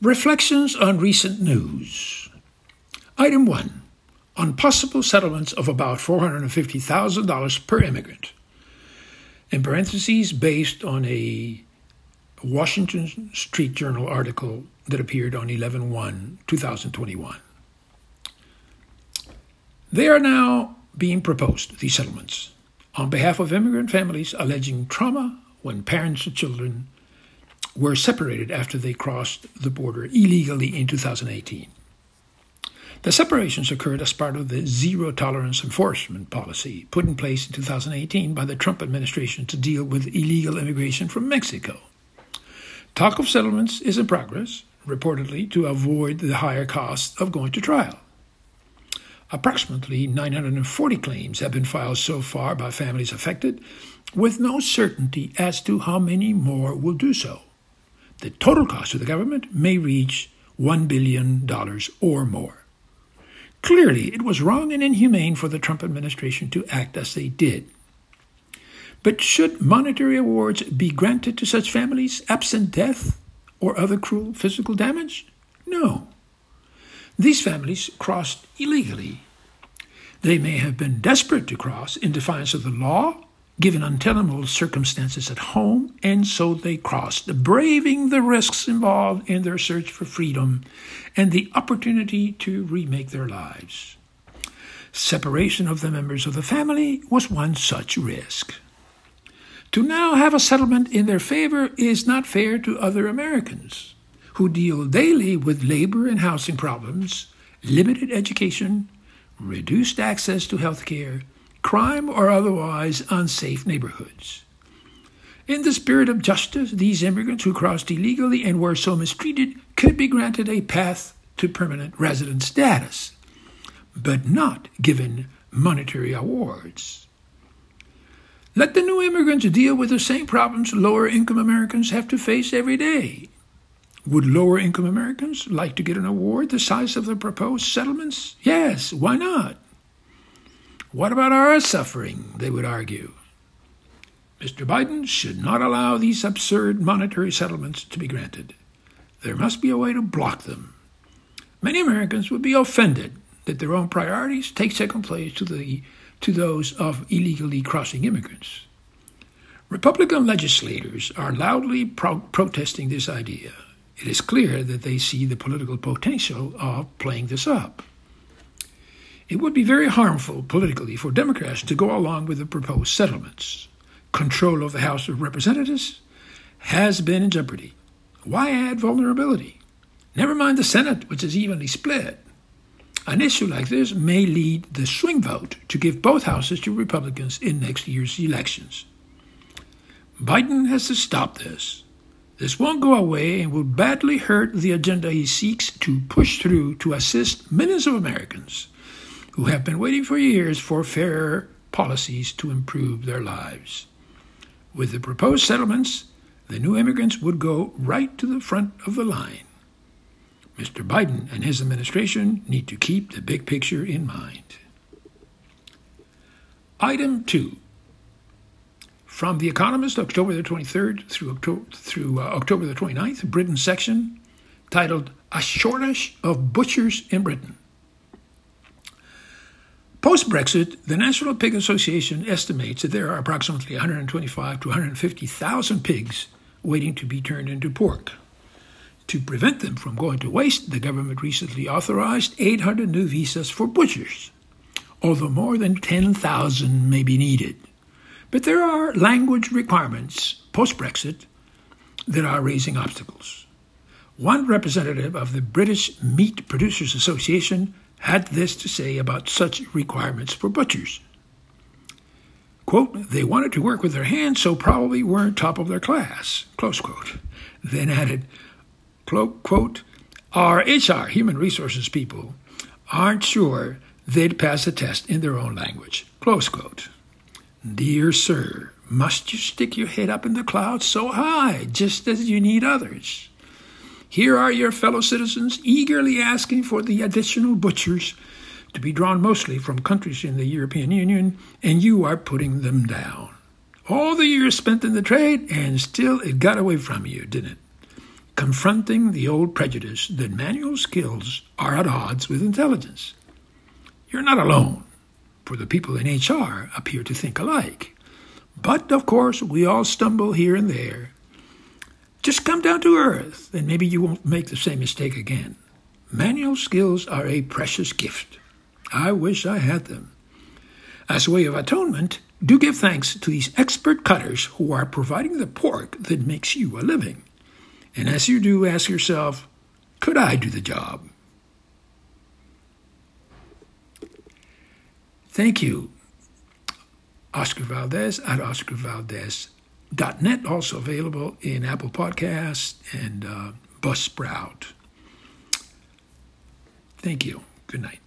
Reflections on recent news. Item 1. On possible settlements of about $450,000 per immigrant. In parentheses, based on a Washington Street Journal article that appeared on 11/1/2021. They are now being proposed, these settlements, on behalf of immigrant families alleging trauma when parents and children were separated after they crossed the border illegally in 2018. The separations occurred as part of the zero-tolerance enforcement policy put in place in 2018 by the Trump administration to deal with illegal immigration from Mexico. Talk of settlements is in progress, reportedly to avoid the higher cost of going to trial. Approximately 940 claims have been filed so far by families affected, with no certainty as to how many more will do so. The total cost to the government may reach $1 billion or more. Clearly, it was wrong and inhumane for the Trump administration to act as they did. But should monetary awards be granted to such families absent death or other cruel physical damage? No. These families crossed illegally. They may have been desperate to cross in defiance of the law, given untenable circumstances at home, and so they crossed, braving the risks involved in their search for freedom and the opportunity to remake their lives. Separation of the members of the family was one such risk. To now have a settlement in their favor is not fair to other Americans, who deal daily with labor and housing problems, limited education, reduced access to health care, crime, or otherwise unsafe neighborhoods. In the spirit of justice, these immigrants who crossed illegally and were so mistreated could be granted a path to permanent resident status, but not given monetary awards. Let the new immigrants deal with the same problems lower-income Americans have to face every day. Would lower-income Americans like to get an award the size of the proposed settlements? Yes, why not? What about our suffering, they would argue. Mr. Biden should not allow these absurd monetary settlements to be granted. There must be a way to block them. Many Americans would be offended that their own priorities take second place to those of illegally crossing immigrants. Republican legislators are loudly protesting this idea. It is clear that they see the political potential of playing this up. It would be very harmful politically for Democrats to go along with the proposed settlements. Control of the House of Representatives has been in jeopardy. Why add vulnerability? Never mind the Senate, which is evenly split. An issue like this may lead the swing vote to give both houses to Republicans in next year's elections. Biden has to stop this. This won't go away and will badly hurt the agenda he seeks to push through to assist millions of Americans who have been waiting for years for fairer policies to improve their lives. With the proposed settlements, the new immigrants would go right to the front of the line. Mr. Biden and his administration need to keep the big picture in mind. Item 2. From The Economist, October the 23rd through October the 29th, Britain section, titled "A Shortage of Butchers in Britain." Post-Brexit, the National Pig Association estimates that there are approximately 125 to 150,000 pigs waiting to be turned into pork. To prevent them from going to waste, the government recently authorized 800 new visas for butchers, although more than 10,000 may be needed. But there are language requirements post-Brexit that are raising obstacles. One representative of the British Meat Producers Association had this to say about such requirements for butchers. Quote, "They wanted to work with their hands, so probably weren't top of their class," close quote. Then added, quote, "Our HR, human resources people, aren't sure they'd pass a test in their own language," close quote. Dear sir, must you stick your head up in the clouds so high, just as you need others? Here are your fellow citizens eagerly asking for the additional butchers to be drawn mostly from countries in the European Union, and you are putting them down. All the years spent in the trade, and still it got away from you, didn't it? confronting the old prejudice that manual skills are at odds with intelligence. You're not alone, for the people in HR appear to think alike. But, of course, we all stumble here and there. Just come down to earth, and maybe you won't make the same mistake again. Manual skills are a precious gift. I wish I had them. As a way of atonement, do give thanks to these expert cutters who are providing the pork that makes you a living. And as you do, ask yourself, could I do the job? Thank you. Oscar Valdez at oscarvaldez.net, also available in Apple Podcasts and Buzzsprout. Thank you. Good night.